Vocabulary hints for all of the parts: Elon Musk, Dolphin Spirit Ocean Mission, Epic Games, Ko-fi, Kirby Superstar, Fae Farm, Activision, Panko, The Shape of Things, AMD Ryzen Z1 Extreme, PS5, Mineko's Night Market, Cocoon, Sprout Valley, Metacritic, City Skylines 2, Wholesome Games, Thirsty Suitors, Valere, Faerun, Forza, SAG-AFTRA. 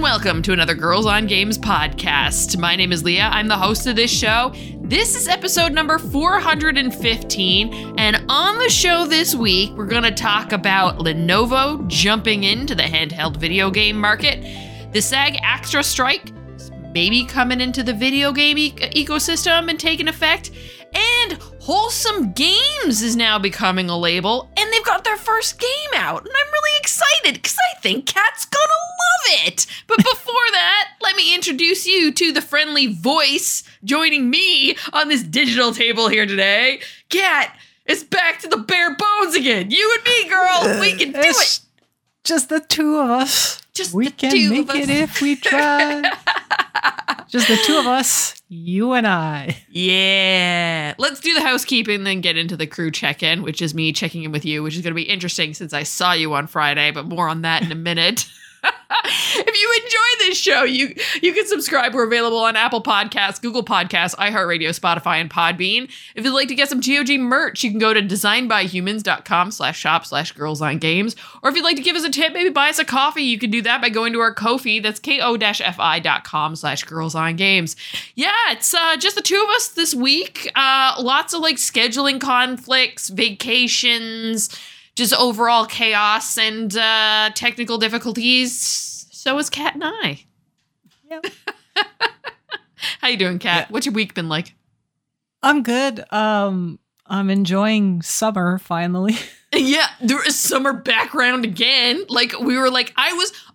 Welcome to another Girls on Games podcast. My name is Leah. I'm the host of this show. This is episode number 415, and on the show this week, we're going to talk about Lenovo jumping into the handheld video game market, the SAG-AFTRA strike maybe coming into the video game ecosystem and taking effect, and Wholesome Games is now becoming a label, and they've got their first game out, and I'm really excited because I think Kat's gonna love it. But before that, let me introduce you to the friendly voice joining me on this digital table here today. Kat, it's back to the bare bones again. You and me, girl, we can do it. Just the two of us. We can make it if we try. Just the two of us, you and I. Yeah. Let's do the housekeeping, then get into the crew check-in, which is me checking in with you, which is going to be interesting since I saw you on Friday, but more on that in a minute. If you enjoy this show, you can subscribe. We're available on Apple Podcasts, Google Podcasts, iHeartRadio, Spotify, and Podbean. If you'd like to get some GOG merch, you can go to designbyhumans.com/shop/girlsongames. Or if you'd like to give us a tip, maybe buy us a coffee, you can do that by going to our Ko-fi. That's ko-fi.com/girlsongames. Yeah, it's just the two of us this week. Lots of scheduling conflicts, vacations, just overall chaos and technical difficulties. So is Kat and I. Yep. How you doing, Kat? Yeah. What's your week been like? I'm good. I'm enjoying summer finally. Yeah, there is summer background again. We were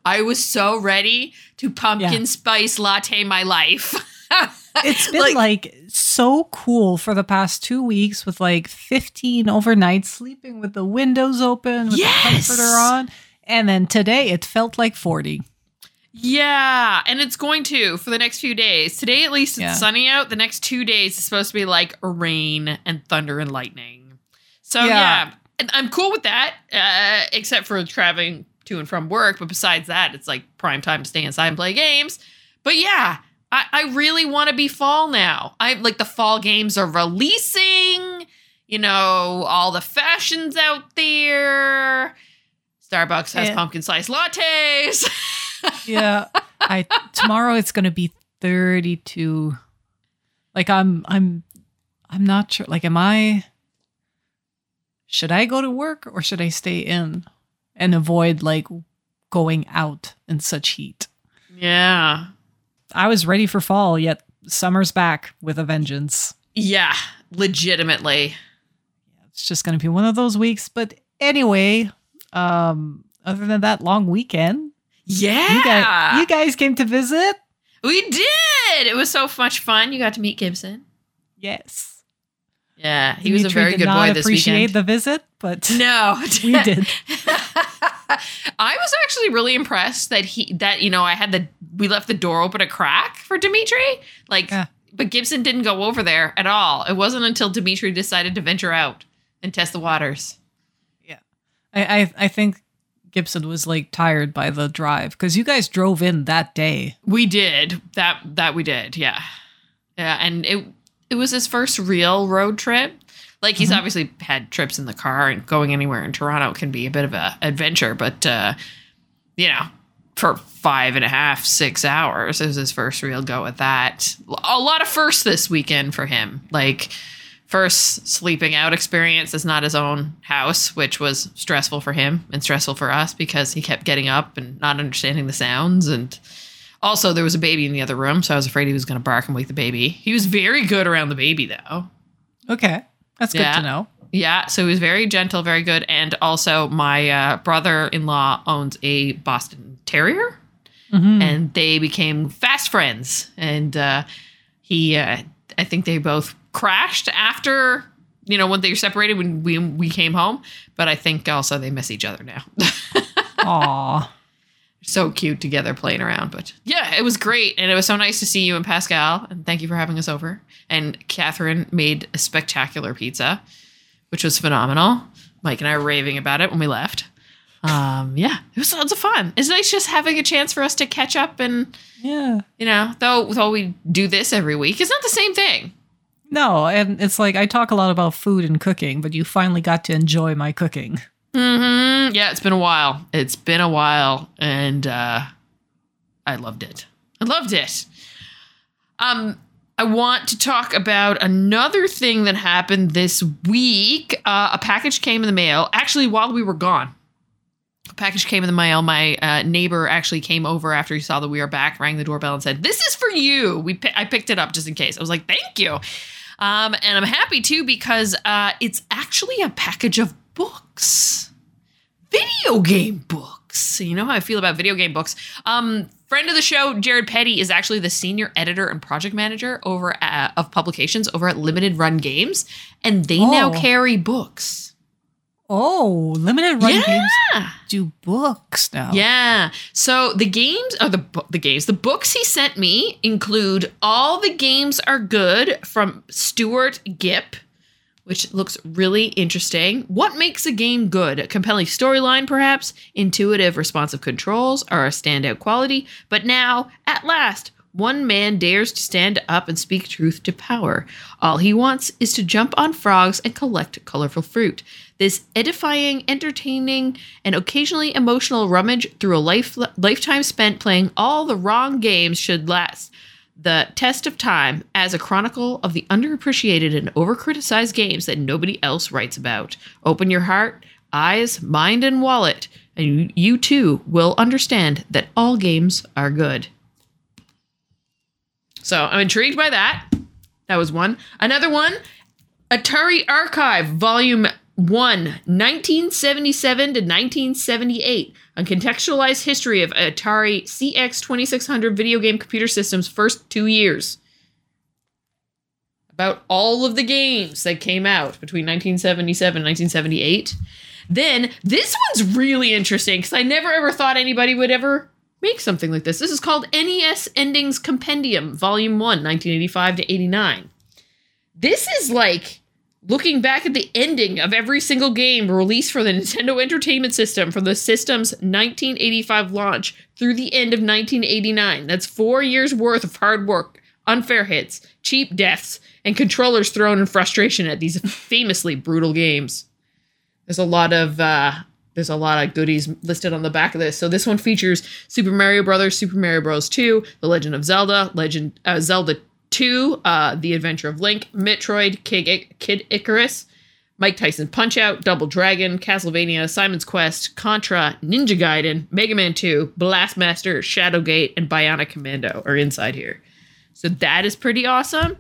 I was so ready to pumpkin spice latte my life. It's been so cool for the past 2 weeks with 15 overnight sleeping with the windows open with the comforter on. And then today it felt like 40. Yeah. And it's going to for the next few days. Today, at least, it's sunny out. The next 2 days is supposed to be rain and thunder and lightning. So yeah. And I'm cool with that, except for traveling to and from work. But besides that, it's prime time to stay inside and play games. But yeah. I really want to be fall now. The fall games are releasing, all the fashions out there. Starbucks has pumpkin sliced lattes. Yeah. Tomorrow it's going to be 32. I'm not sure. Should I go to work or should I stay in and avoid going out in such heat? Yeah. I was ready for fall, yet summer's back with a vengeance. Yeah, legitimately. It's just going to be one of those weeks. But anyway, other than that long weekend. Yeah. You guys came to visit. We did. It was so much fun. You got to meet Gibson. Yes. Yeah, he was a very good boy this weekend. Appreciate the visit, but no, we did. I was actually really impressed that we left the door open a crack for Dimitri. But Gibson didn't go over there at all. It wasn't until Dimitri decided to venture out and test the waters. Yeah. I think Gibson was tired by the drive because you guys drove in that day. We did. That we did. Yeah. Yeah. And it was his first real road trip. He's obviously had trips in the car, and going anywhere in Toronto can be a bit of an adventure. But, for 5.5, 6 hours, it was his first real go at that. A lot of firsts this weekend for him. First sleeping out experience is not his own house, which was stressful for him and stressful for us because he kept getting up and not understanding the sounds. And also there was a baby in the other room, so I was afraid he was going to bark and wake the baby. He was very good around the baby, though. Okay. That's good to know. Yeah. So he was very gentle, very good. And also my brother-in-law owns a Boston Terrier and they became fast friends. And I think they both crashed after, when they were separated when we came home. But I think also they miss each other now. Aw. so cute together playing around. But yeah, it was great. And it was so nice to see you and Pascal. And thank you for having us over. And Catherine made a spectacular pizza, which was phenomenal. Mike and I were raving about it when we left. Yeah, it was lots of fun. It's nice just having a chance for us to catch up. And, yeah, you know, though we do this every week, it's not the same thing. No, and it's like I talk a lot about food and cooking, but you finally got to enjoy my cooking. Mm-hmm. Yeah, it's been a while. And I loved it. I want to talk about another thing that happened this week. A package came in the mail, actually, while we were gone. My neighbor actually came over after he saw that we are back, rang the doorbell and said, "This is for you." I picked it up just in case. I was like, "Thank you." And I'm happy, too, because it's actually a package of books, video game books. You know how I feel about video game books. Friend of the show, Jared Petty, is actually the senior editor and project manager over of publications over at Limited Run Games. And they now carry books. Oh, Limited Run Games do books now. Yeah. So the games, or the books he sent me include All the Games Are Good from Stuart Gipp, which looks really interesting. What makes a game good? A compelling storyline, perhaps? Intuitive, responsive controls are a standout quality. But now, at last, one man dares to stand up and speak truth to power. All he wants is to jump on frogs and collect colorful fruit. This edifying, entertaining, and occasionally emotional rummage through a lifetime spent playing all the wrong games should last the test of time as a chronicle of the underappreciated and overcriticized games that nobody else writes about. Open your heart, eyes, mind, and wallet, and you too will understand that all games are good. So I'm intrigued by that. That was one. Another one, Atari Archive Volume 1, 1977 to 1978, a contextualized history of Atari CX 2600 video game computer system's first 2 years. About all of the games that came out between 1977 and 1978. Then this one's really interesting because I never ever thought anybody would ever make something like this. This is called NES Endings Compendium, Volume 1, 1985 to 89. This is like looking back at the ending of every single game released for the Nintendo Entertainment System from the system's 1985 launch through the end of 1989. That's 4 years worth of hard work, unfair hits, cheap deaths, and controllers thrown in frustration at these famously brutal games. There's a lot of goodies listed on the back of this. So this one features Super Mario Bros., Super Mario Bros. 2, The Legend of Zelda, Zelda 2, The Adventure of Link, Metroid, Kid Icarus, Mike Tyson Punch-Out, Double Dragon, Castlevania, Simon's Quest, Contra, Ninja Gaiden, Mega Man 2, Blastmaster, Shadowgate, and Bionic Commando are inside here. So that is pretty awesome.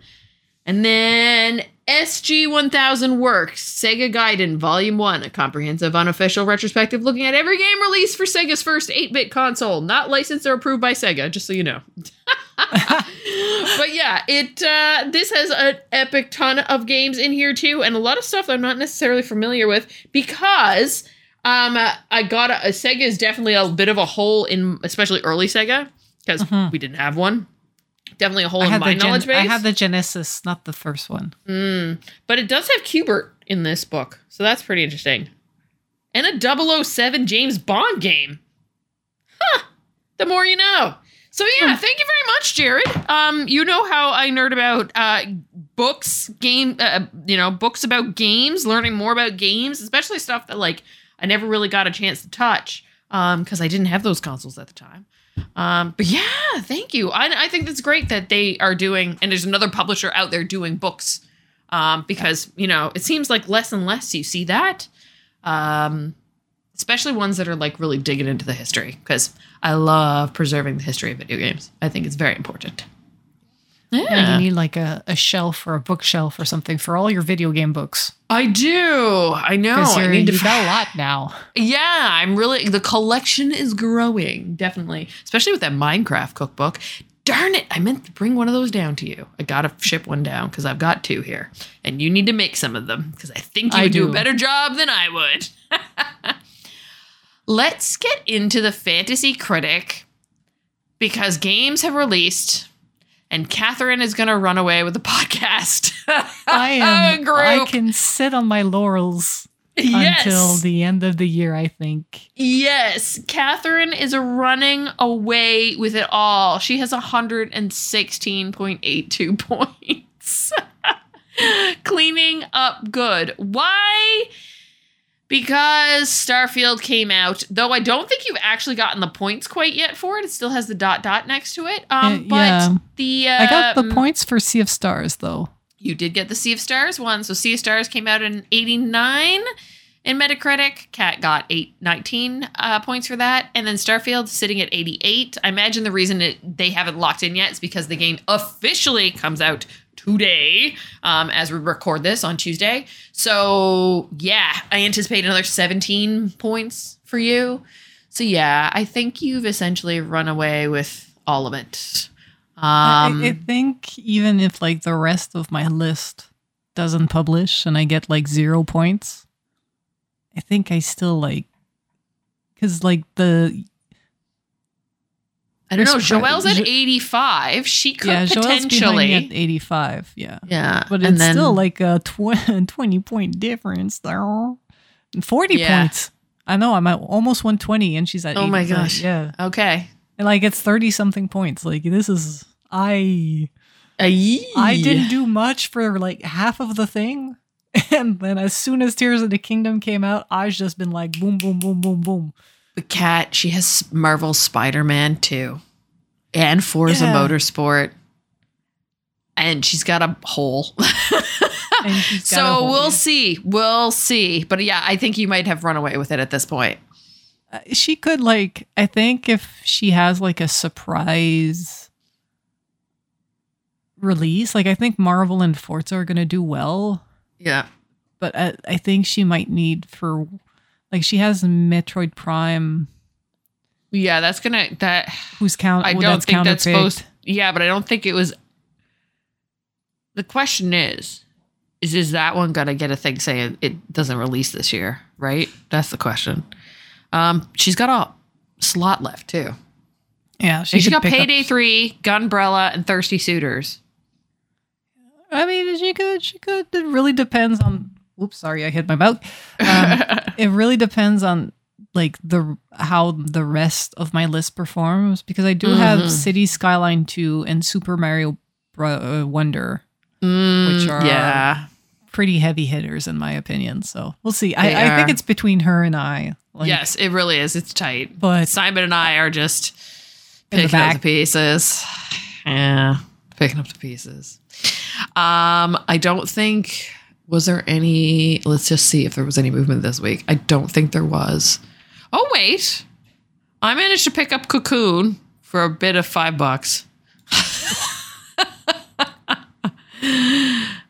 And then SG-1000 Works, Sega Gaiden Volume 1, a comprehensive unofficial retrospective looking at every game released for Sega's first 8-bit console, not licensed or approved by Sega, just so you know. But yeah, this has an epic ton of games in here too, and a lot of stuff I'm not necessarily familiar with because I got Sega is definitely a bit of a hole in, especially early Sega, because we didn't have one. Definitely a hole in my knowledge base. I have the Genesis, not the first one. But it does have Qbert in this book, so that's pretty interesting. And a 007 James Bond game. Huh. The more you know. So yeah, thank you very much, Jared. You know how I nerd about books about games, learning more about games, especially stuff that like I never really got a chance to touch because I didn't have those consoles at the time. But yeah, thank you. I think that's great that they are doing, and there's another publisher out there doing books, because, you know, it seems like less and less you see that, especially ones that are like really digging into the history, because I love preserving the history of video games. I think it's very important. Yeah. You need like a shelf or a bookshelf or something for all your video game books. I do. I know. I need to sell a lot now. Yeah, the collection is growing, definitely. Especially with that Minecraft cookbook. Darn it, I meant to bring one of those down to you. I gotta ship one down because I've got two here. And you need to make some of them because I think you would do a better job than I would. Let's get into the Fantasy Critic, because games have released, and Catherine is going to run away with the podcast. I can sit on my laurels. Yes. Until the end of the year, I think. Yes. Catherine is running away with it all. She has 116.82 points. Cleaning up good. Why? Because Starfield came out, though I don't think you've actually gotten the points quite yet for it. It still has the .@ next to it. I got the points for Sea of Stars, though. You did get the Sea of Stars one. So Sea of Stars came out in 89 in Metacritic. Kat got 19 points for that. And then Starfield sitting at 88. I imagine the reason they haven't locked in yet is because the game officially comes out today, as we record this on Tuesday. So, yeah, I anticipate another 17 points for you. So, yeah, I think you've essentially run away with all of it. I think even if like the rest of my list doesn't publish and I get like 0 points, I think I still Joelle's at 85. She could potentially Joelle's behind me at 85. Yeah. Yeah. But it's still like a 20 point difference though. 40 points. I know I'm at almost 120 and she's at 85. Oh my gosh. Yeah. Okay. And like it's 30 something points. Like this is I didn't do much for like half of the thing. And then as soon as Tears of the Kingdom came out, I've just been like boom, boom, boom, boom, boom. But Kat, she has Marvel's Spider-Man 2 and Forza Motorsport. And she's got a hole. We'll see. We'll see. But yeah, I think you might have run away with it at this point. She could I think if she has like a surprise release, I think Marvel and Forza are going to do well. Yeah. But I think she might need for she has Metroid Prime. Yeah, that's going to that's supposed. Yeah, but I don't think it was. The question is that one going to get a thing saying it doesn't release this year, right? That's the question. She's got a slot left too. Yeah, she got Payday 3, Gunbrella, and Thirsty Suitors. I mean, she could. It really depends on. Oops, sorry, I hit my mouth. It really depends on how the rest of my list performs, because I do have City Skyline 2 and Super Mario Wonder, which are pretty heavy hitters in my opinion. So we'll see. I think it's between her and I. Yes, it really is. It's tight. But Simon and I are just picking up the pieces. Yeah, picking up the pieces. I don't think... Was there any... Let's just see if there was any movement this week. I don't think there was. Oh, wait. I managed to pick up Cocoon for a bid of $5.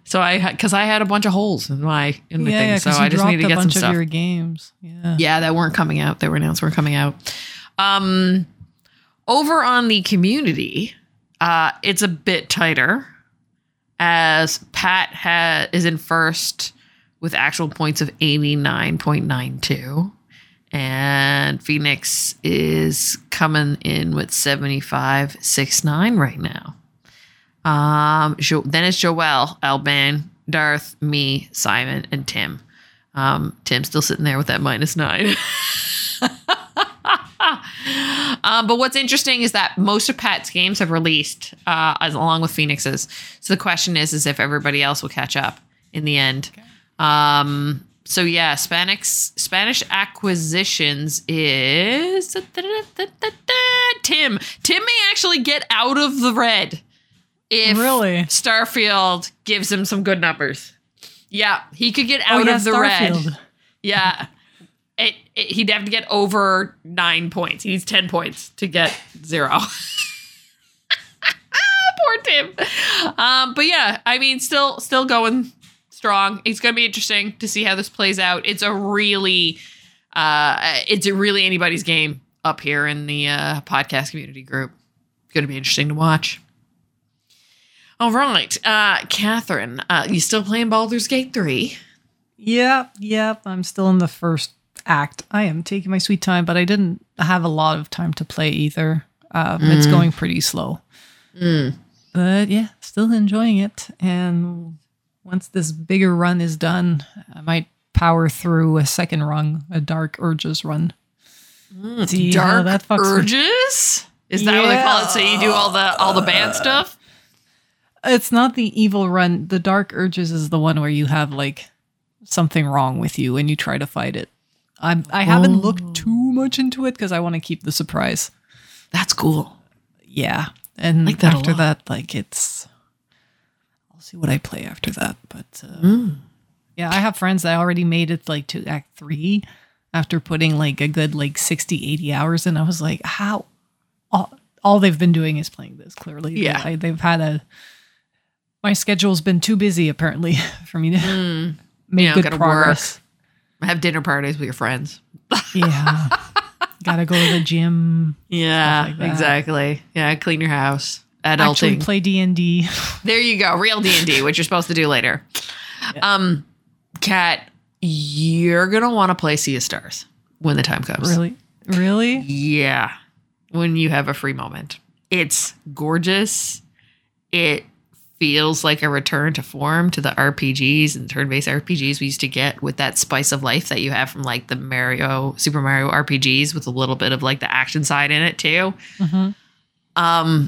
So because I had a bunch of holes in my thing, so I just needed to get some stuff. Your games, that weren't coming out. They were announced weren't coming out. Over on the community, it's a bit tighter, as Pat is in first with actual points of 89.92, and Phoenix is coming in with 75.69 right now. Then it's Joelle, Alban, Darth, me, Simon, and Tim. Tim's still sitting there with that -9. But what's interesting is that most of Pat's games have released, along with Phoenix's. So the question is if everybody else will catch up in the end. Okay. So yeah, Spanish Acquisitions is Tim. Tim may actually get out of the red. If Starfield gives him some good numbers. Yeah, he could get out of the Starfield. Red. Yeah. He'd have to get over 9 points. He needs 10 points to get 0. Poor Tim. But yeah, I mean, still going strong. It's going to be interesting to see how this plays out. It's a really, anybody's game up here in the podcast community group. It's going to be interesting to watch. All right, Catherine, you still playing Baldur's Gate 3? Yep, I'm still in the first act. I am taking my sweet time, but I didn't have a lot of time to play either. It's going pretty slow. But yeah, still enjoying it. And once this bigger run is done, I might power through a second run, a Dark Urges run. See Dark that Urges? Is that what they call it? So you do all the bad stuff? It's not the evil run. The Dark Urges is the one where you have like something wrong with you and you try to fight it. I haven't looked too much into it because I want to keep the surprise. That's cool. Yeah. And like that after that, like I'll see what I play after that. But yeah, I have friends that already made it like to Act 3 after putting like a good like 60, 80 hours in. I was like, how? All they've been doing is playing this, clearly. Yeah. They've had my schedule's been too busy apparently for me to make good progress. Work. Have dinner parties with your friends. Yeah. Gotta go to the gym. Yeah, like exactly. Yeah, clean your house. Adulting. Actually play D&D. There you go. Real D&D, which you're supposed to do later. Yeah. Kat, you're going to want to play Sea of Stars when the time comes. Really? Really? Yeah. When you have a free moment. It's gorgeous. It feels like a return to form to the RPGs and turn-based RPGs we used to get with that spice of life that you have from like the Super Mario RPGs with a little bit of like the action side in it too. Mm-hmm.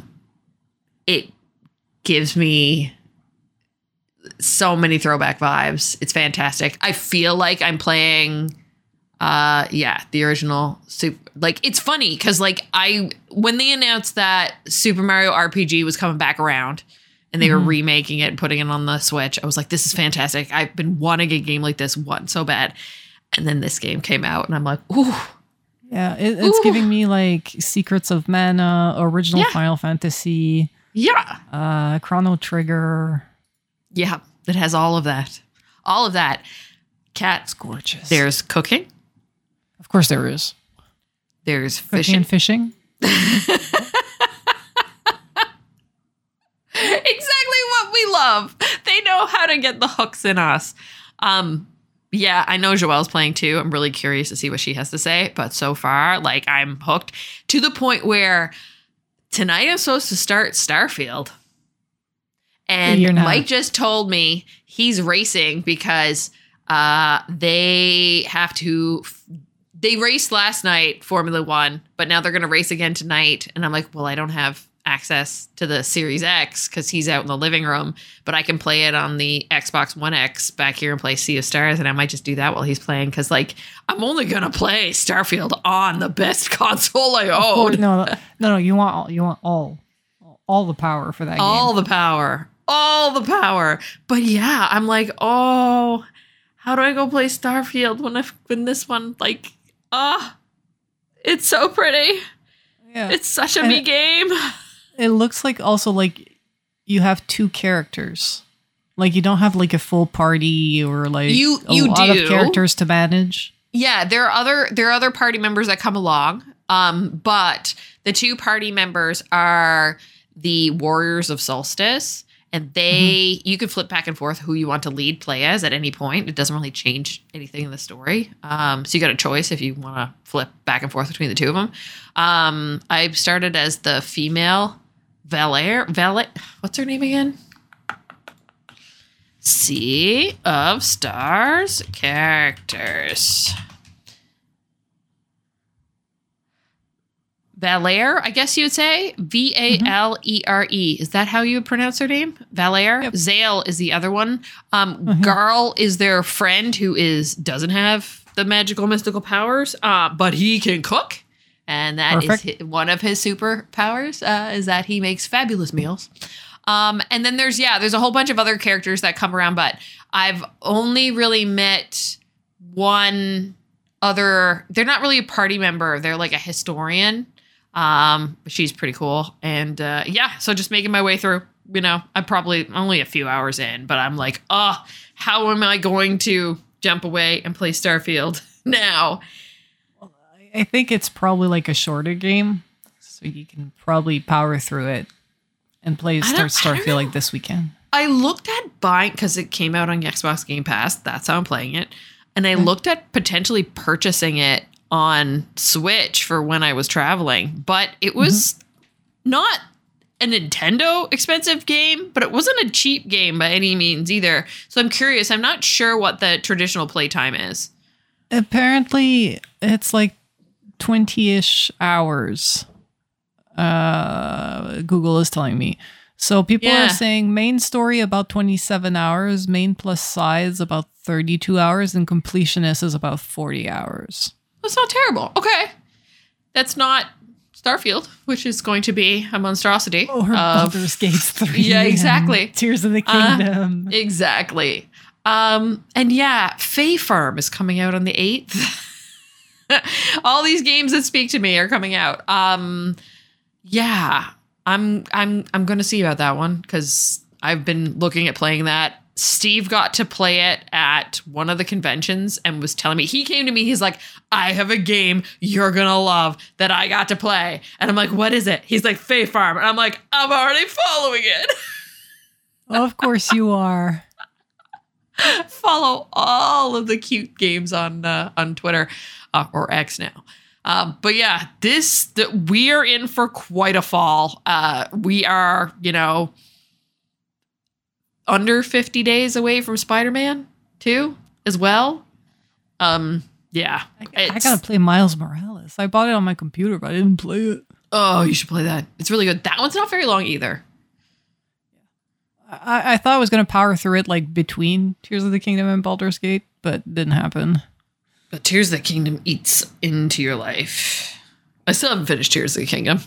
It gives me so many throwback vibes. It's fantastic. I feel like I'm playing the original Super. Like it's funny because like when they announced that Super Mario RPG was coming back around, and they were remaking it and putting it on the Switch, I was like, this is fantastic. I've been wanting a game like this so bad. And then this game came out and I'm like, ooh. Yeah, it's giving me like Secrets of Mana, original Final Fantasy. Yeah. Chrono Trigger. Yeah, it has all of that. All of that. Cat's gorgeous. There's cooking. Of course there is. There's fishing. Cooking and fishing. Exactly what we love. They know how to get the hooks in us. Yeah, I know Joelle's playing too. I'm really curious to see what she has to say. But so far, like, I'm hooked to the point where tonight I'm supposed to start Starfield. And Mike just told me he's racing because they have to... They raced last night, Formula One, but now they're going to race again tonight. And I'm like, well, I don't have access to the Series X because he's out in the living room, but I can play it on the Xbox One X back here and play Sea of Stars, and I might just do that while he's playing because, like, I'm only gonna play Starfield on the best console I own. No, you want all the power for that game. All the power. But yeah, I'm like, oh, how do I go play Starfield when I've been this one? Like, it's so pretty. Yeah. It's such a me game. It looks like also like you have two characters. Like you don't have like a full party or like a lot of characters to manage. Yeah, there are other party members that come along. But the two party members are the Warriors of Solstice, and they you can flip back and forth who you want to lead play as at any point. It doesn't really change anything in the story. So you got a choice if you want to flip back and forth between the two of them. I started as the female valet. What's her name again? Sea of Stars characters. Valere, I guess you would say. Valere. Is that how you would pronounce her name? Valere? Yep. Zale is the other one. Garl is their friend who doesn't have the magical, mystical powers, but he can cook. And that is one of his superpowers, is that he makes fabulous meals. And then there's a whole bunch of other characters that come around, but I've only really met one other. They're not really a party member. They're like a historian. She's pretty cool. And, so just making my way through, I'm probably only a few hours in, but I'm like, how am I going to jump away and play Starfield now? Well, I think it's probably like a shorter game, so you can probably power through it and start Starfield like this weekend. I looked at buying, cause it came out on Xbox Game Pass. That's how I'm playing it. And I looked at potentially purchasing it on Switch for when I was traveling, but it was not a Nintendo expensive game, but it wasn't a cheap game by any means either. So I'm curious. I'm not sure what the traditional playtime is. Apparently, it's like 20-ish hours. Google is telling me. So people are saying main story about 27 hours, main plus size about 32 hours, and completionist is about 40 hours. That's not terrible. Okay. That's not Starfield, which is going to be a monstrosity. Oh, her Baldur's Gate 3. Yeah, exactly. Tears of the Kingdom. Exactly. And yeah, Fae Farm is coming out on the 8th. All these games that speak to me are coming out. Yeah, I'm going to see about that one because I've been looking at playing that. Steve got to play it at one of the conventions and was telling me, he came to me, he's like, I have a game you're going to love that I got to play. And I'm like, what is it? He's like, Fae Farm. And I'm like, I'm already following it. Of course you are. Follow all of the cute games on Twitter or X now. But yeah, we are in for quite a fall. We are, you know, under 50 days away from Spider-Man 2 as well. Yeah. I got to play Miles Morales. I bought it on my computer, but I didn't play it. Oh, you should play that. It's really good. That one's not very long either. I thought I was going to power through it like between Tears of the Kingdom and Baldur's Gate, but didn't happen. But Tears of the Kingdom eats into your life. I still haven't finished Tears of the Kingdom.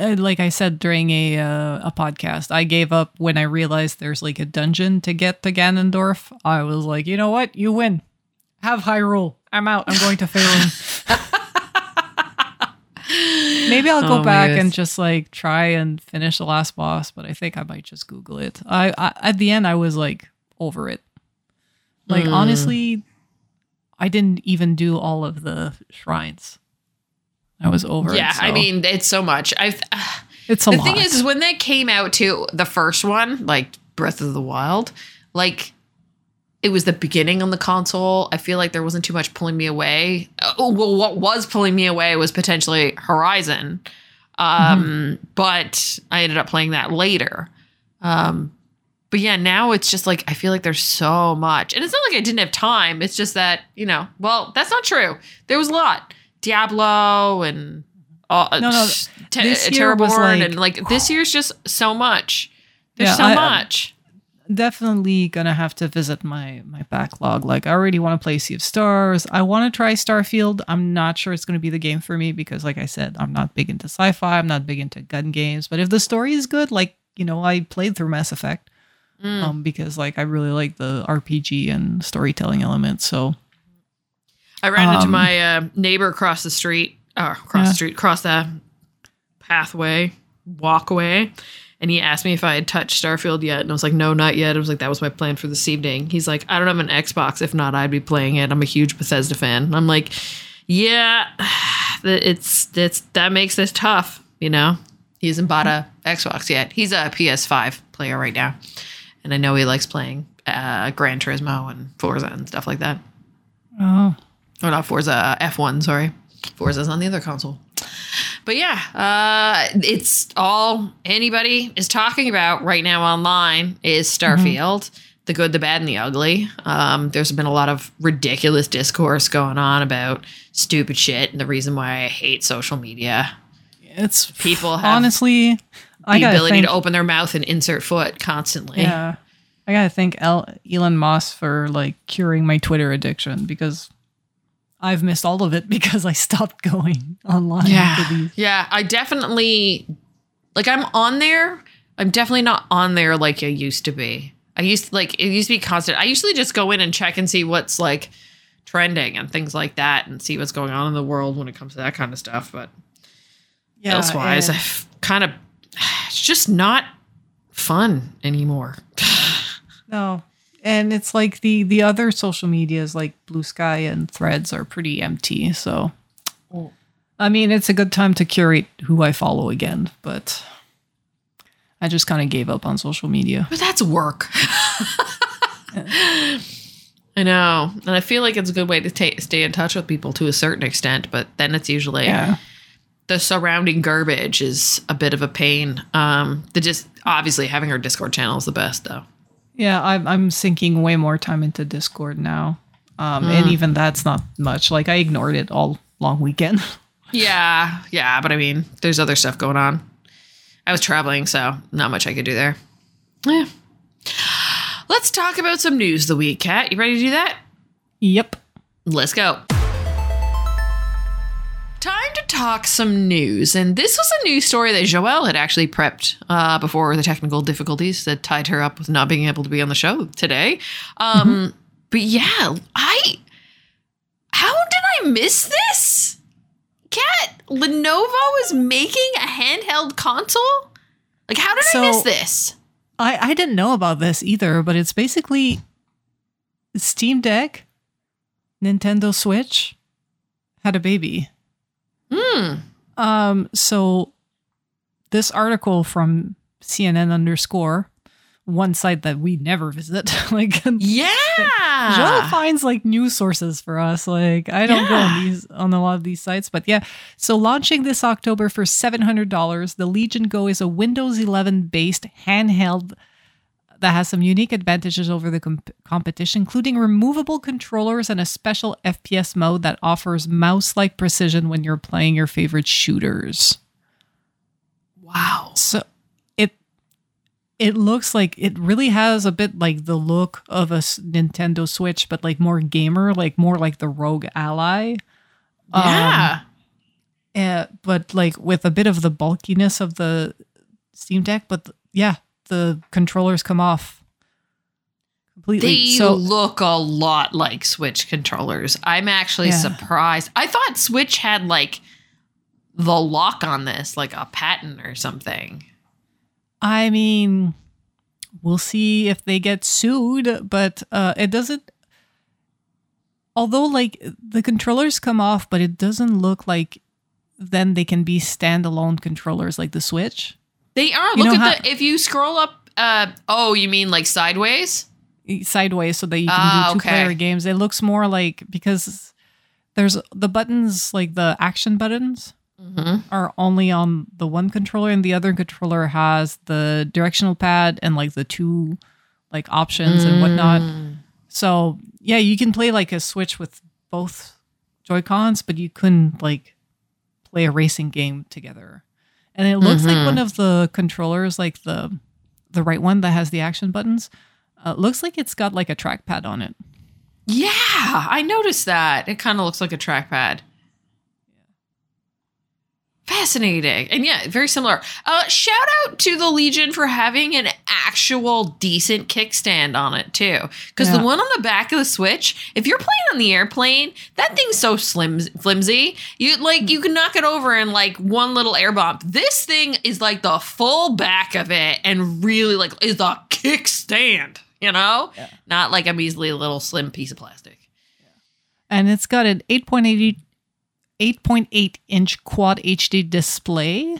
Like I said during a podcast, I gave up when I realized there's like a dungeon to get to Ganondorf. I was like, you know what? You win. Have Hyrule. I'm out. I'm going to Faerun. Maybe I'll go back and just like try and finish the last boss, but I think I might just Google it. I at the end, I was like over it. Like, honestly, I didn't even do all of the shrines. I was over it. So. I mean, it's so much. It's a lot. The thing is when that came out too, the first one, like Breath of the Wild, like it was the beginning on the console. I feel like there wasn't too much pulling me away. Oh, well, what was pulling me away was potentially Horizon. But I ended up playing that later. But yeah, now it's just like, I feel like there's so much. And it's not like I didn't have time. It's just that, you know, well, that's not true. There was a lot. Diablo and Terraborn like, and like this year's just so much. There's much. I'm definitely gonna have to visit my backlog. Like I already want to play Sea of Stars. I want to try Starfield. I'm not sure it's gonna be the game for me because, like I said, I'm not big into sci-fi. I'm not big into gun games. But if the story is good, like you know, I played through Mass Effect because like I really like the RPG and storytelling elements. So. I ran into my neighbor across the street, across the pathway, walkway, and he asked me if I had touched Starfield yet, and I was like, no, not yet. I was like, that was my plan for this evening. He's like, I don't have an Xbox. If not, I'd be playing it. I'm a huge Bethesda fan. And I'm like, yeah, that makes this tough, you know? He hasn't bought a Xbox yet. He's a PS5 player right now, and I know he likes playing Gran Turismo and Forza and stuff like that. Oh. Or not Forza, F1, sorry. Forza's on the other console. But yeah, it's all anybody is talking about right now online is Starfield, the good, the bad, and the ugly. There's been a lot of ridiculous discourse going on about stupid shit and the reason why I hate social media. It's people have honestly the ability to open their mouth and insert foot constantly. Yeah. I gotta thank Elon Musk for like curing my Twitter addiction because I've missed all of it because I stopped going online. Yeah, I definitely like I'm on there. I'm definitely not on there like I used to be. It used to be constant. I usually just go in and check and see what's like trending and things like that and see what's going on in the world when it comes to that kind of stuff. But yeah, elsewise, it's just not fun anymore. No, and it's like the other social medias like Blue Sky and Threads are pretty empty. So, I mean, it's a good time to curate who I follow again, but I just kind of gave up on social media. But that's work. I know. And I feel like it's a good way to stay in touch with people to a certain extent, but then it's usually the surrounding garbage is a bit of a pain. Obviously having our Discord channel is the best though. Yeah, I'm sinking way more time into Discord now. And even that's not much. Like I ignored it all long weekend. Yeah, but I mean, there's other stuff going on. I was traveling, so not much I could do there. Yeah. Let's talk about some news of the week, Kat. You ready to do that? Yep. Let's go. Time to talk some news. And this was a news story that Joelle had actually prepped before the technical difficulties that tied her up with not being able to be on the show today. But yeah, how did I miss this? Kat, Lenovo is making a handheld console? Like, how did I miss this? I didn't know about this either, but it's basically Steam Deck, Nintendo Switch had a baby. So this article from CNN _ one site that we never visit, Joel finds news sources for us. I don't go on a lot of these sites, but yeah. So launching this October for $700, the Legion Go is a Windows 11 based handheld that has some unique advantages over the competition, including removable controllers and a special FPS mode that offers mouse-like precision when you're playing your favorite shooters. Wow. So it looks like it really has a bit like the look of a Nintendo Switch, but more gamer, more like the Rogue Ally. But with a bit of the bulkiness of the Steam Deck, but the controllers come off completely. They look a lot like Switch controllers. I'm actually surprised. I thought Switch had the lock on this, a patent or something. I mean, we'll see if they get sued, but it doesn't. Although, the controllers come off, but it doesn't look like then they can be standalone controllers like the Switch. They are. If you scroll up. You mean sideways? Sideways, so that you can do two-player games. It looks more because there's the buttons, the action buttons. Mm-hmm. Are only on the one controller, and the other controller has the directional pad and the two options and whatnot. So yeah, you can play a Switch with both Joy-Cons, but you couldn't play a racing game together. And it looks like one of the controllers, the right one that has the action buttons, looks like it's got a trackpad on it. Yeah, I noticed that. It kind of looks like a trackpad. Fascinating. And yeah, very similar. Shout out to the Legion for having an actual decent kickstand on it too. Because the one on the back of the Switch, if you're playing on the airplane, that thing's so flimsy. You can knock it over in one little air bump. This thing is the full back of it and really is a kickstand, Not a measly little slim piece of plastic. Yeah. And it's got an 8.8-inch Quad HD display,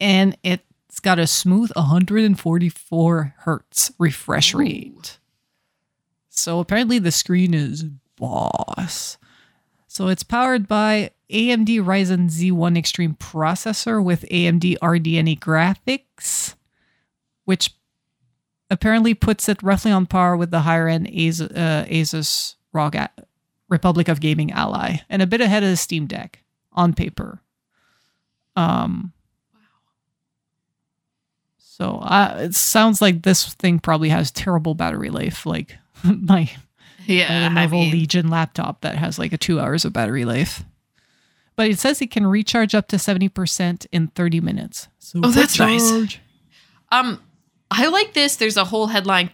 and it's got a smooth 144 hertz refresh rate. So apparently the screen is boss. So it's powered by AMD Ryzen Z1 Extreme processor with AMD RDNA graphics, which apparently puts it roughly on par with the higher-end Asus ROG Republic of Gaming Ally, and a bit ahead of the Steam Deck on paper. Wow. So it sounds like this thing probably has terrible battery life, my Lenovo Legion laptop that has a 2 hours of battery life. But it says it can recharge up to 70% in 30 minutes. So that's nice. I like this. There's a whole headline.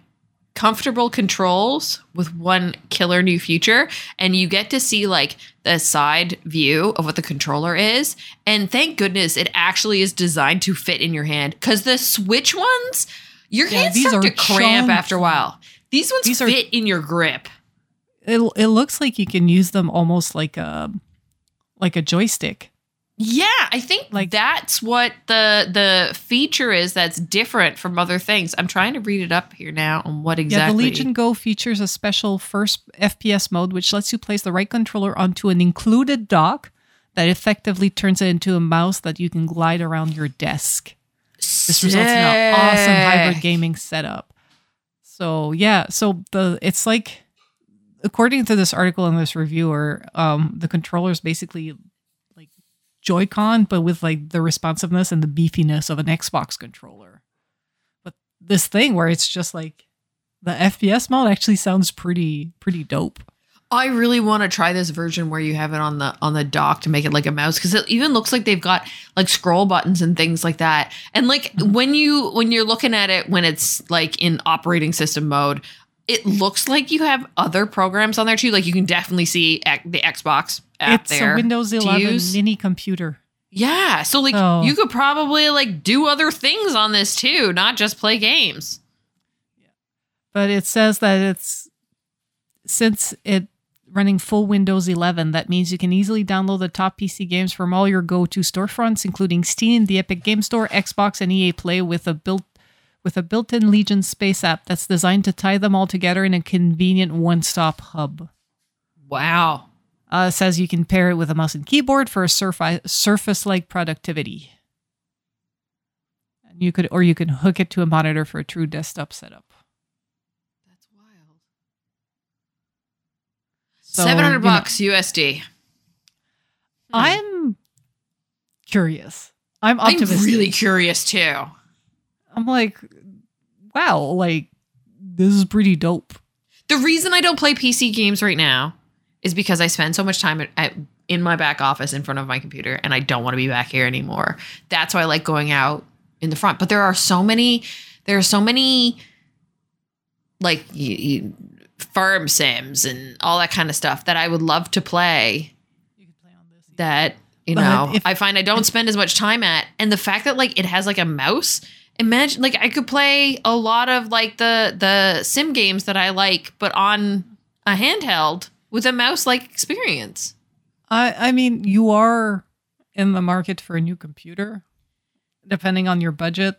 Comfortable controls with one killer new feature, and you get to see the side view of what the controller is, and thank goodness it actually is designed to fit in your hand, because the Switch ones, your hands start to cramp after a while. These ones fit in your grip. It looks like you can use them almost like a joystick. Yeah, I think like that's what the feature is that's different from other things. I'm trying to read it up here now on what exactly. Yeah, the Legion Go features a special first FPS mode, which lets you place the right controller onto an included dock that effectively turns it into a mouse that you can glide around your desk. This results in an awesome hybrid gaming setup. So yeah, so it's like, according to this article and this reviewer, the controller's basically Joy-Con, but with like the responsiveness and the beefiness of an Xbox controller. But this thing where it's just like the FPS mode actually sounds pretty dope. I really want to try this version where you have it on the dock to make it like a mouse, because it even looks like they've got like scroll buttons and things like that. And like when you're looking at it when it's like in operating system mode, it looks like you have other programs on there too. Like you can definitely see the Xbox app it's there. It's a Windows 11 mini computer. Yeah. So like you could probably like do other things on this too, not just play games. Yeah. But it says that since it's running full Windows 11, that means you can easily download the top PC games from all your go-to storefronts, including Steam, the Epic Game Store, Xbox, and EA Play with a built-in Legion Space app that's designed to tie them all together in a convenient one-stop hub. Wow. It says you can pair it with a mouse and keyboard for a surface-like productivity. And you can hook it to a monitor for a true desktop setup. That's wild. So, $700 USD. I'm curious. I'm optimistic. I'm really curious too. I'm like, wow, like, this is pretty dope. The reason I don't play PC games right now is because I spend so much time in my back office in front of my computer, and I don't want to be back here anymore. That's why I like going out in the front. But there are so many, like, farm sims and all that kind of stuff that I would love to play. You could play on this. That, I find I don't spend as much time at. And the fact that, like, it has, like, a mouse... Imagine, like, I could play a lot of like the sim games that I like, but on a handheld with a mouse-like experience. I mean, you are in the market for a new computer. Depending on your budget,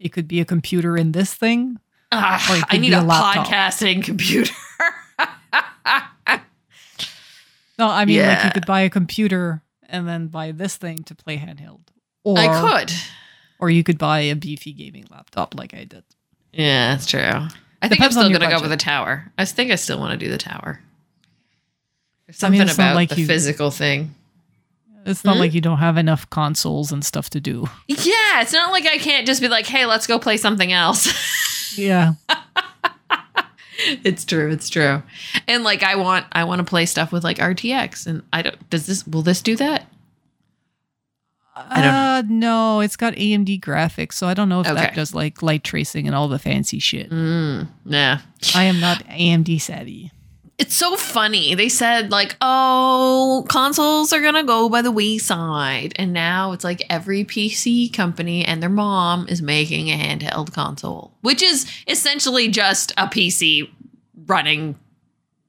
it could be a computer in this thing. I need a podcasting computer. No, I mean, like, you could buy a computer and then buy this thing to play handheld. Or you could buy a beefy gaming laptop like I did. Yeah, that's true. I think I'm still going to go with a tower. I think I still want to do the tower. There's something about like the physical thing. It's not like you don't have enough consoles and stuff to do. Yeah, it's not like I can't just be like, hey, let's go play something else. Yeah. It's true. And like I want to play stuff with like RTX, and I don't will this do that? No, it's got AMD graphics, so I don't know if that does like light tracing and all the fancy shit. Nah. I am not AMD savvy. It's so funny. They said like, oh, consoles are gonna go by the wayside, and now it's like every PC company and their mom is making a handheld console, which is essentially just a PC running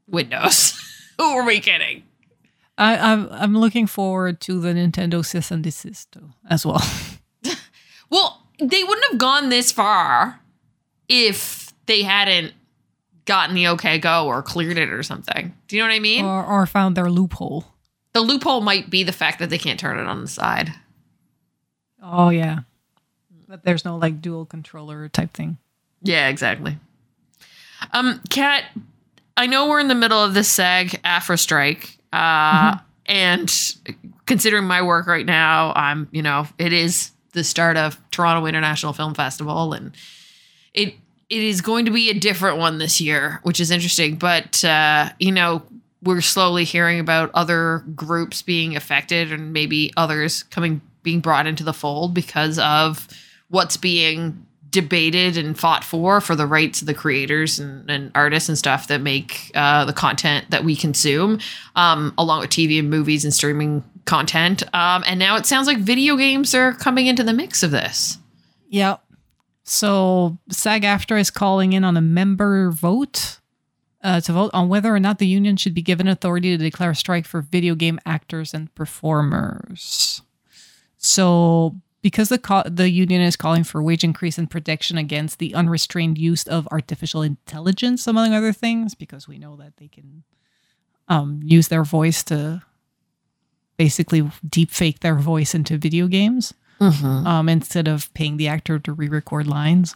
Windows. Who are we kidding? I'm looking forward to the Nintendo cease and desist as well. Well, they wouldn't have gone this far if they hadn't gotten the okay go or cleared it or something. Do you know what I mean? Or found their loophole. The loophole might be the fact that they can't turn it on the side. Oh, yeah. But there's no like dual controller type thing. Yeah, exactly. Kat, I know we're in the middle of this SAG-AFTRA strike. And considering my work right now, I'm, it is the start of Toronto International Film Festival, and it is going to be a different one this year, which is interesting. But, we're slowly hearing about other groups being affected and maybe others being brought into the fold because of what's being debated and fought for the rights of the creators and artists and stuff that make the content that we consume, along with TV and movies and streaming content. And now it sounds like video games are coming into the mix of this. Yeah. So SAG-AFTRA is calling in on a member vote to vote on whether or not the union should be given authority to declare a strike for video game actors and performers. So because the union is calling for wage increase and protection against the unrestrained use of artificial intelligence, among other things, because we know that they can use their voice to basically deep fake their voice into video games instead of paying the actor to re-record lines.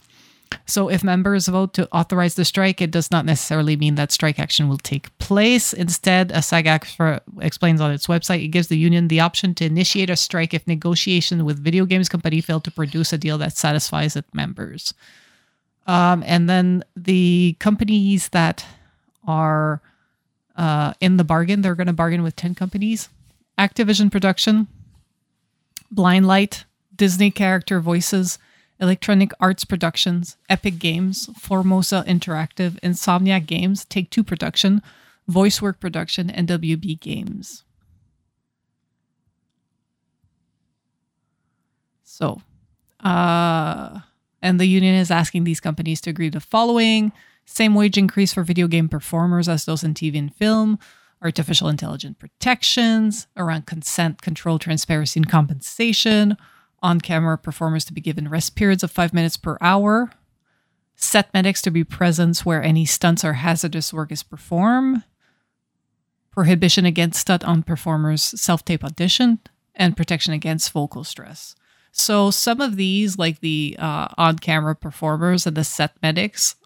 So if members vote to authorize the strike, it does not necessarily mean that strike action will take place. Instead, as SAG-AFTRA explains on its website, it gives the union the option to initiate a strike if negotiations with video games company fail to produce a deal that satisfies its members. And then the companies that are in the bargain, they're going to bargain with 10 companies. Activision Production, Blind Light, Disney Character Voices, Electronic Arts Productions, Epic Games, Formosa Interactive, Insomniac Games, Take-Two Production, VoiceWork Production, and WB Games. So, and the union is asking these companies to agree to the following: same wage increase for video game performers as those in TV and film, artificial intelligence protections around consent, control, transparency, and compensation, on-camera performers to be given rest periods of 5 minutes per hour, set medics to be present where any stunts or hazardous work is performed, prohibition against stunt on performers self-tape audition, and protection against vocal stress. So some of these, like the on-camera performers and the set medics,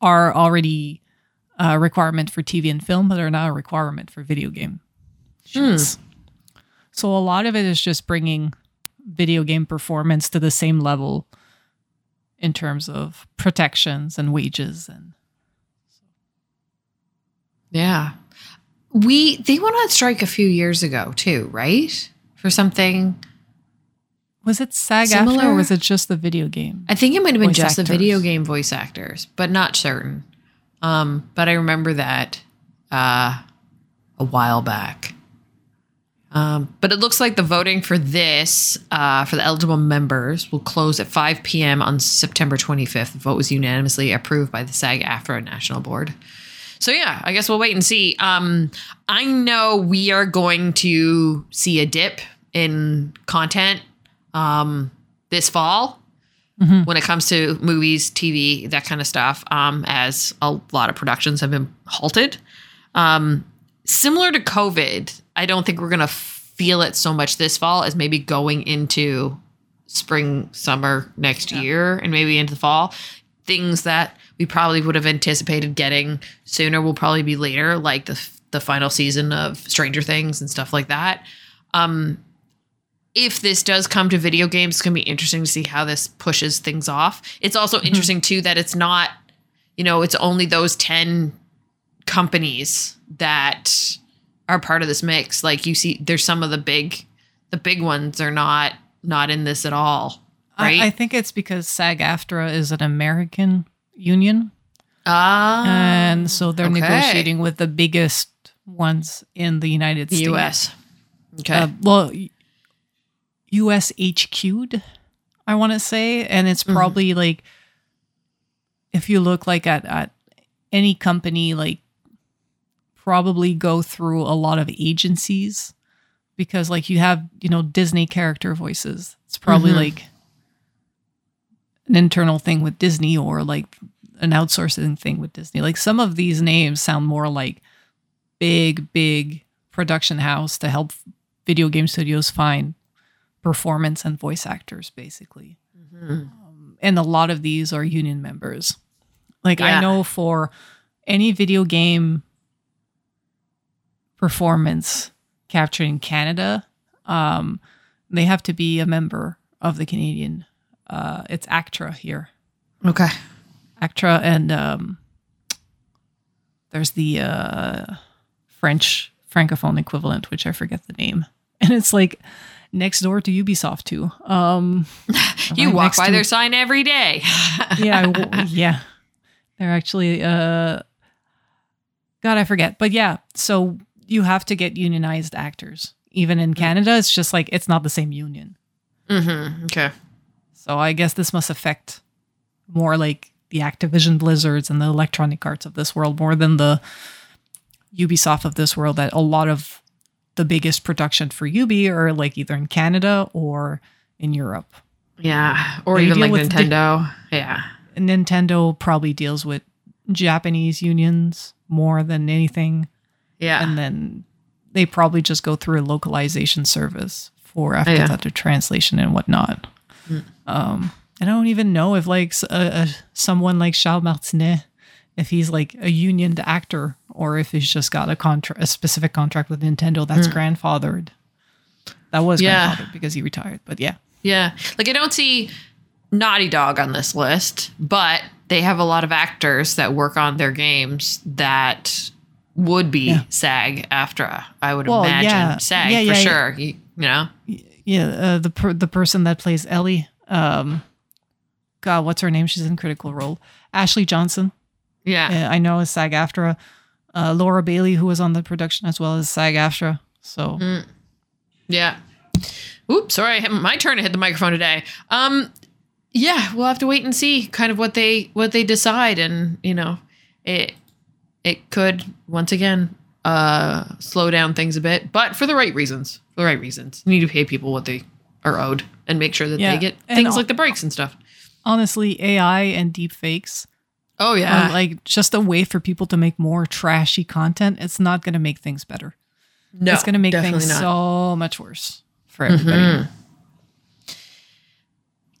are already a requirement for TV and film, but are not a requirement for video game shoots. So a lot of it is just bringing video game performance to the same level in terms of protections and wages. And they went on strike a few years ago too, right? For something. Was it SAG-AFTRA or was it just the video game? I think it might have been just the video game voice actors, but not certain. But I remember that a while back. But it looks like the voting for this, for the eligible members, will close at 5 p.m. on September 25th. The vote was unanimously approved by the SAG-AFTRA National Board. So, yeah, I guess we'll wait and see. I know we are going to see a dip in content this fall when it comes to movies, TV, that kind of stuff, as a lot of productions have been halted. Similar to COVID, I don't think we're going to feel it so much this fall as maybe going into spring, summer next year, and maybe into the fall. Things that we probably would have anticipated getting sooner will probably be later, like the final season of Stranger Things and stuff like that. If this does come to video games, it's going to be interesting to see how this pushes things off. It's also interesting, too, that it's not, you know, it's only those 10 companies that are part of this mix. Like, you see, there's some of the big ones are not in this at all, right? I think it's because SAG-AFTRA is an American union, and so they're negotiating with the biggest ones in the United States, U.S. Okay, well, U.S. HQ'd, I want to say, and it's probably like if you look like at any company, like, probably go through a lot of agencies, because like you have, you know, Disney Character Voices. It's probably like an internal thing with Disney, or like an outsourcing thing with Disney. Like, some of these names sound more like big production house to help video game studios find performance and voice actors, basically. And a lot of these are union members. Like, I know for any video game performance captured in Canada, they have to be a member of the Canadian. It's ACTRA here. Okay. ACTRA, and there's the French francophone equivalent, which I forget the name. And it's like next door to Ubisoft too. You walk by their sign every day. Yeah. They're actually, God, I forget. But yeah, so you have to get unionized actors. Even in Canada, it's just like, it's not the same union. Okay. So I guess this must affect more like the Activision Blizzards and the Electronic Arts of this world, more than the Ubisoft of this world, that a lot of the biggest production for Ubi are like either in Canada or in Europe. Yeah. Or even like Nintendo. Yeah. Nintendo probably deals with Japanese unions more than anything. Yeah. And then they probably just go through a localization service for after that, the translation and whatnot. Mm. And I don't even know if like someone like Charles Martinet, if he's like a unioned actor or if he's just got a specific contract with Nintendo that's grandfathered. That was grandfathered because he retired, but yeah. Yeah. Like I don't see Naughty Dog on this list, but they have a lot of actors that work on their games that would be SAG-AFTRA. I would imagine SAG for sure. Yeah. You know? Yeah. The person that plays Ellie, God, what's her name? She's in Critical Role. Ashley Johnson. Yeah. I know is SAG-AFTRA. Laura Bailey, who was on the production as well, as SAG-AFTRA. So. Mm. Yeah. Oops, sorry. My turn to hit the microphone today. Yeah, we'll have to wait and see kind of what they decide. And, you know, it could, once again, slow down things a bit, but for the right reasons. For the right reasons. You need to pay people what they are owed and make sure that they get things like the breaks and stuff. Honestly, AI and deep fakes. Oh, yeah. Like just a way for people to make more trashy content. It's not going to make things better. No, it's going to make things so much worse for everybody. Mm-hmm.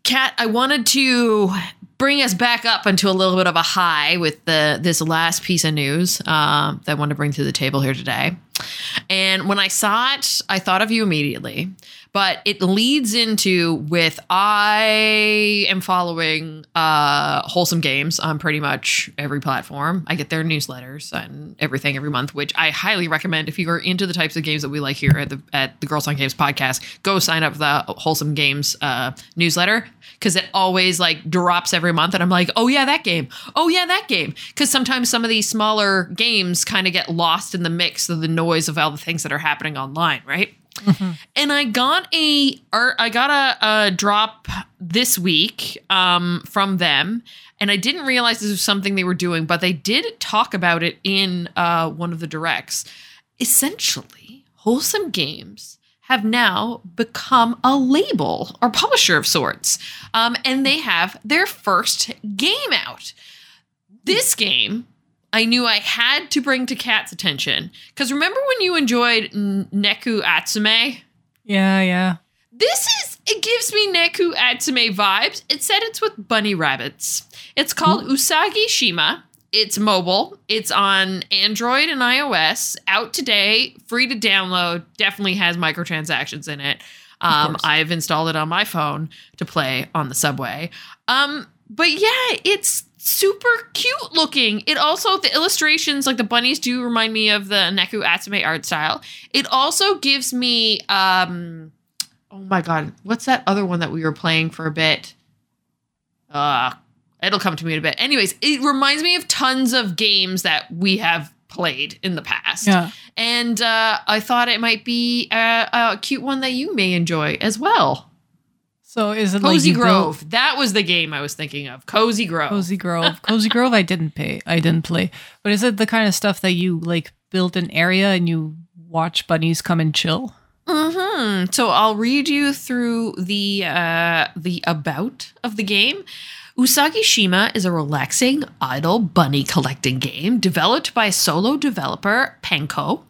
Kat, I wanted to bring us back up into a little bit of a high with this last piece of news that I wanted to bring to the table here today. And when I saw it, I thought of you immediately. But it leads into with I am following Wholesome Games on pretty much every platform. I get their newsletters and everything every month, which I highly recommend. If you are into the types of games that we like here at the Girls on Games podcast, go sign up for the Wholesome Games newsletter because it always like drops every month. And I'm like, oh, yeah, that game. Oh, yeah, that game. Because sometimes some of these smaller games kind of get lost in the mix of the noise of all the things that are happening online, right? Mm-hmm. And I got a drop this week from them, and I didn't realize this was something they were doing, but they did talk about it in one of the directs. Essentially, Wholesome Games have now become a label or publisher of sorts, and they have their first game out. This game, I knew I had to bring to Kat's attention. Because remember when you enjoyed Neko Atsume? Yeah, yeah. It gives me Neko Atsume vibes. It said it's with bunny rabbits. It's called Usagi Shima. It's mobile. It's on Android and iOS. Out today. Free to download. Definitely has microtransactions in it. I've installed it on my phone to play on the subway. But yeah, it's super cute looking. It also, the illustrations, like the bunnies do remind me of the Neko Atsume art style. It also gives me, oh my God, what's that other one that we were playing for a bit? It'll come to me in a bit. Anyways, it reminds me of tons of games that we have played in the past. Yeah. And I thought it might be a cute one that you may enjoy as well. So is it Cozy Grove? That was the game I was thinking of. Cozy Grove. I didn't play. But is it the kind of stuff that you like build an area and you watch bunnies come and chill? Mm-hmm. So I'll read you through the about of the game. Usagi Shima is a relaxing, idle bunny collecting game developed by solo developer Panko.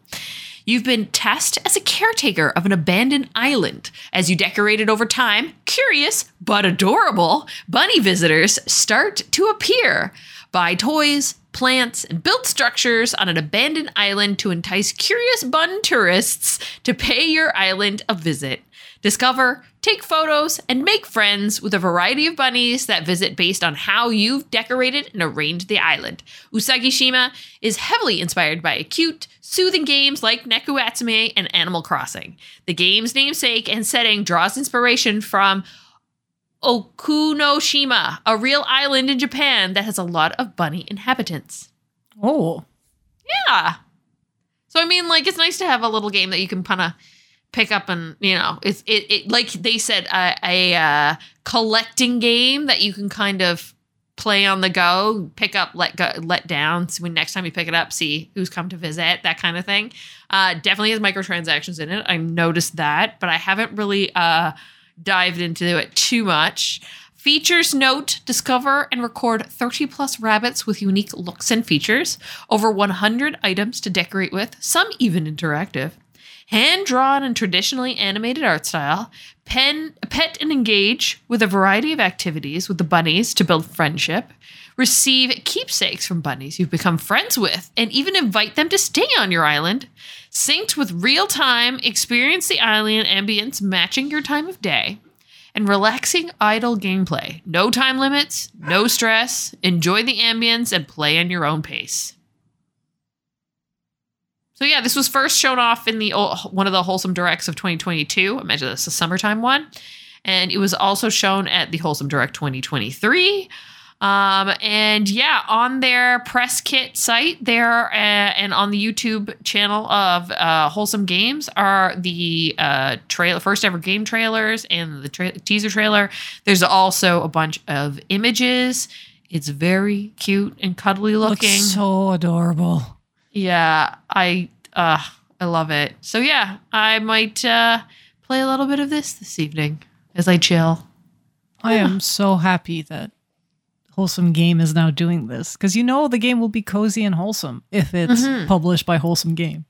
You've been tasked as a caretaker of an abandoned island. As you decorate it over time, curious but adorable bunny visitors start to appear. Buy toys, plants, and build structures on an abandoned island to entice curious bun tourists to pay your island a visit. Discover, take photos, and make friends with a variety of bunnies that visit based on how you've decorated and arranged the island. Usagi Shima is heavily inspired by cute, soothing games like Neko Atsume and Animal Crossing. The game's namesake and setting draws inspiration from Okunoshima, a real island in Japan that has a lot of bunny inhabitants. Oh. Yeah. So, I mean, like, it's nice to have a little game that you can kind of pick up and, you know, it's like they said, a collecting game that you can kind of play on the go, pick up, let go, let down. So when next time you pick it up, see who's come to visit, that kind of thing. Definitely has microtransactions in it. I noticed that, but I haven't really dived into it too much. Features note, discover and record 30 plus rabbits with unique looks and features, over 100 items to decorate with, some even interactive, hand-drawn and traditionally animated art style, pet and engage with a variety of activities with the bunnies to build friendship, receive keepsakes from bunnies you've become friends with, and even invite them to stay on your island. Synced with real-time, experience the island ambience matching your time of day, and relaxing idle gameplay. No time limits, no stress, enjoy the ambience, and play on your own pace. So yeah, this was first shown off in the one of the Wholesome Directs of 2022. I imagine this is a summertime one. And it was also shown at the Wholesome Direct 2023. And yeah, on their press kit site there and on the YouTube channel of Wholesome Games are the first ever game trailers and the teaser trailer. There's also a bunch of images. It's very cute and cuddly looking. Looks so adorable. Yeah, I love it. So yeah, I might play a little bit of this evening as I chill. I am so happy that Wholesome Game is now doing this, because you know the game will be cozy and wholesome if it's published by Wholesome Game.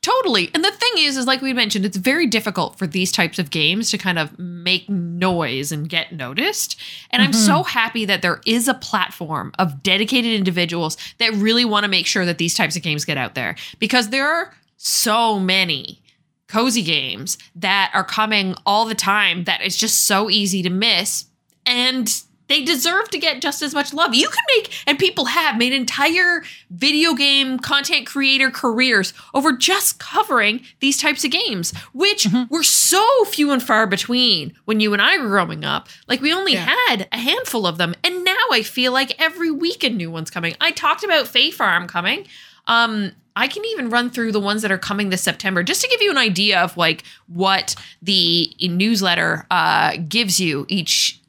Totally. And the thing is like we mentioned, it's very difficult for these types of games to kind of make noise and get noticed. And I'm so happy that there is a platform of dedicated individuals that really want to make sure that these types of games get out there, because there are so many cozy games that are coming all the time that it's just so easy to miss. And they deserve to get just as much love. You can make, and people have made, entire video game content creator careers over just covering these types of games, which were so few and far between when you and I were growing up. Like, we only had a handful of them. And now I feel like every weekend new one's coming. I talked about Fae Farm coming. I can even run through the ones that are coming this September, just to give you an idea of like what the newsletter gives you each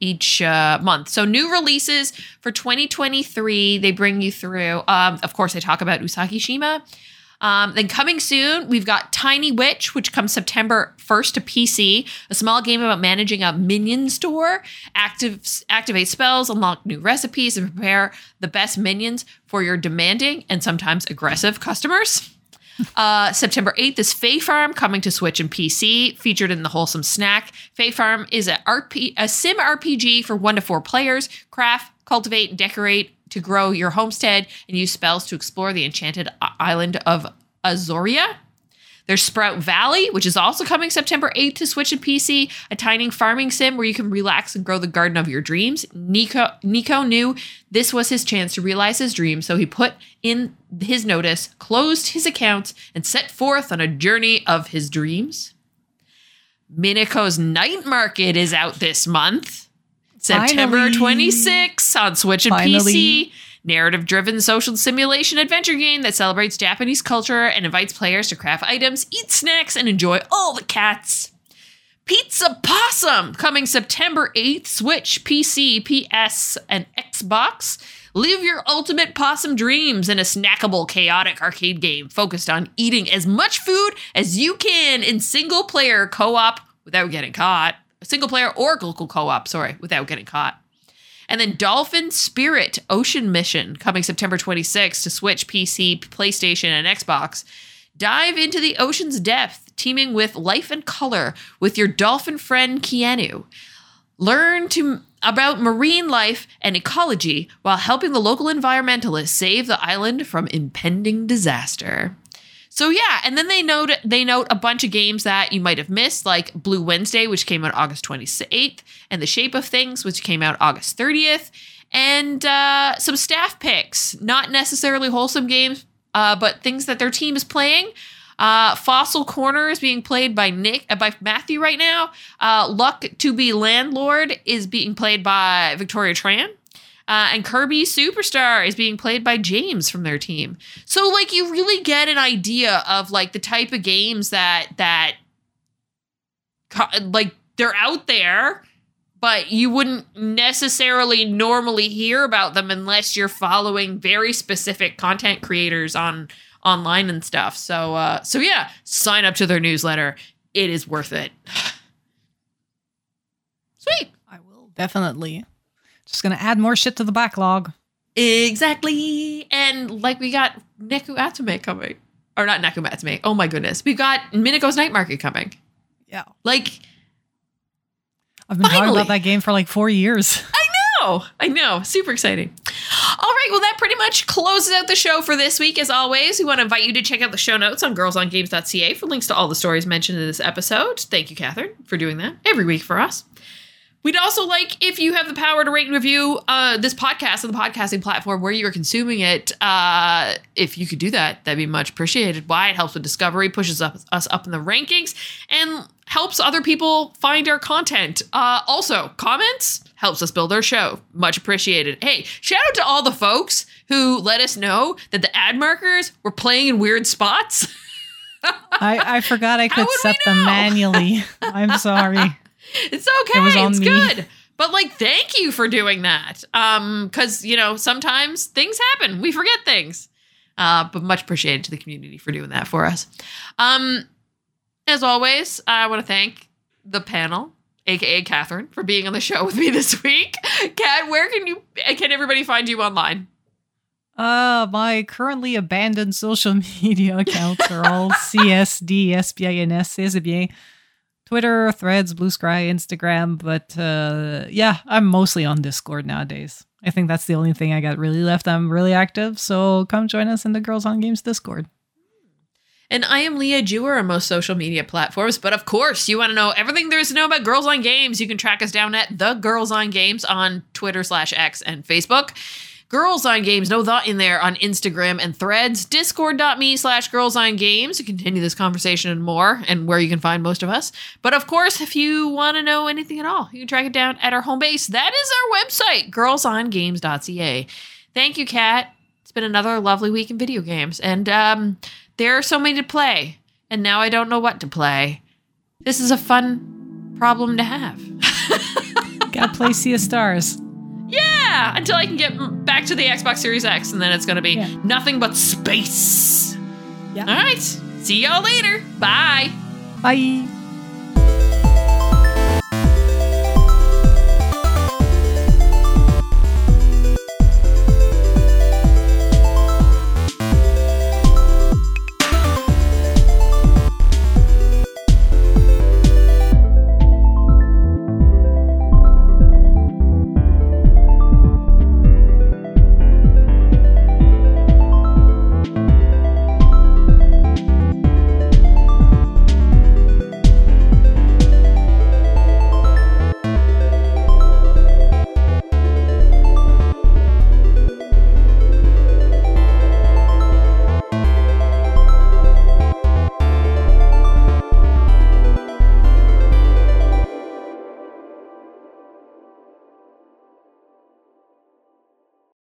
month. So new releases for 2023, they bring you through. Of course, I talk about Usagi Shima. Then coming soon, we've got Tiny Witch, which comes September 1st to PC, a small game about managing a minion store. Activate spells, unlock new recipes, and prepare the best minions for your demanding and sometimes aggressive customers. September 8th is Fae Farm, coming to Switch and PC, featured in the Wholesome Snack. Fae Farm is a sim RPG for 1 to 4 players. Craft, cultivate, and decorate to grow your homestead and use spells to explore the enchanted island of Azoria. There's Sprout Valley, which is also coming September 8th to Switch and PC, a tiny farming sim where you can relax and grow the garden of your dreams. Neko knew this was his chance to realize his dream, so he put in his notice, closed his accounts, and set forth on a journey of his dreams. Mineko's Night Market is out this month. September 26th on Switch and PC. Narrative-driven social simulation adventure game that celebrates Japanese culture and invites players to craft items, eat snacks, and enjoy all the cats. Pizza Possum, coming September 8th, Switch, PC, PS, and Xbox. Live your ultimate possum dreams in a snackable, chaotic arcade game focused on eating as much food as you can in single-player co-op without getting caught. Single player or local co-op, without getting caught. And then Dolphin Spirit Ocean Mission, coming September 26th to Switch, PC, PlayStation, and Xbox. Dive into the ocean's depth, teaming with life and color with your dolphin friend Keanu. Learn about marine life and ecology while helping the local environmentalists save the island from impending disaster. So yeah, and then they note a bunch of games that you might have missed, like Blue Wednesday, which came out August 28th, and The Shape of Things, which came out August 30th, and some staff picks, not necessarily Wholesome Games, but things that their team is playing. Fossil Corner is being played by Matthew right now. Luck to be Landlord is being played by Victoria Tran. And Kirby Superstar is being played by James from their team. So, like, you really get an idea of, like, the type of games that, like, they're out there but you wouldn't necessarily normally hear about them unless you're following very specific content creators on online and stuff. So yeah, sign up to their newsletter. It is worth it. Sweet. I will. Definitely. Just going to add more shit to the backlog. Exactly. And like we got Neko Atsume coming. Or not Neko Atsume. Oh my goodness. We've got Minako's Night Market coming. Yeah. Like, I've been talking about that game for like 4 years. I know. Super exciting. All right. Well, that pretty much closes out the show for this week. As always, we want to invite you to check out the show notes on girlsongames.ca for links to all the stories mentioned in this episode. Thank you, Catherine, for doing that every week for us. We'd also like, if you have the power to rate and review this podcast on the podcasting platform where you're consuming it, if you could do that, that'd be much appreciated. Why? It helps with discovery, pushes us up in the rankings, and helps other people find our content. Also, comments helps us build our show. Much appreciated. Hey, shout out to all the folks who let us know that the ad markers were playing in weird spots. I forgot I could set them manually. I'm sorry. It's okay. It's good. But like, thank you for doing that. Because, you know, sometimes things happen. We forget things. But much appreciated to the community for doing that for us. As always, I want to thank the panel, aka Catherine, for being on the show with me this week. Kat, where can everybody find you online? My currently abandoned social media accounts are all CSDSBINS, Twitter, Threads, Blue Sky, Instagram, but yeah, I'm mostly on Discord nowadays. I think that's the only thing I got really left. I'm really active, so come join us in the Girls on Games Discord. And I am Leah Jewer on most social media platforms, but of course, you want to know everything there is to know about Girls on Games. You can track us down at The Girls on Games on Twitter/X and Facebook. Girls on Games, no thought in there, on Instagram and Threads. Discord.me/girlsongames to continue this conversation and more, and where you can find most of us. But of course, if you want to know anything at all, you can track it down at our home base. That is our website, girlsongames.ca. Thank you, Kat. It's been another lovely week in video games, and there are so many to play, and now I don't know what to play. This is a fun problem to have. Gotta play Sea of Stars. Yeah, until I can get back to the Xbox Series X, and then it's going to be nothing but space. Yeah. All right. See y'all later. Bye. Bye.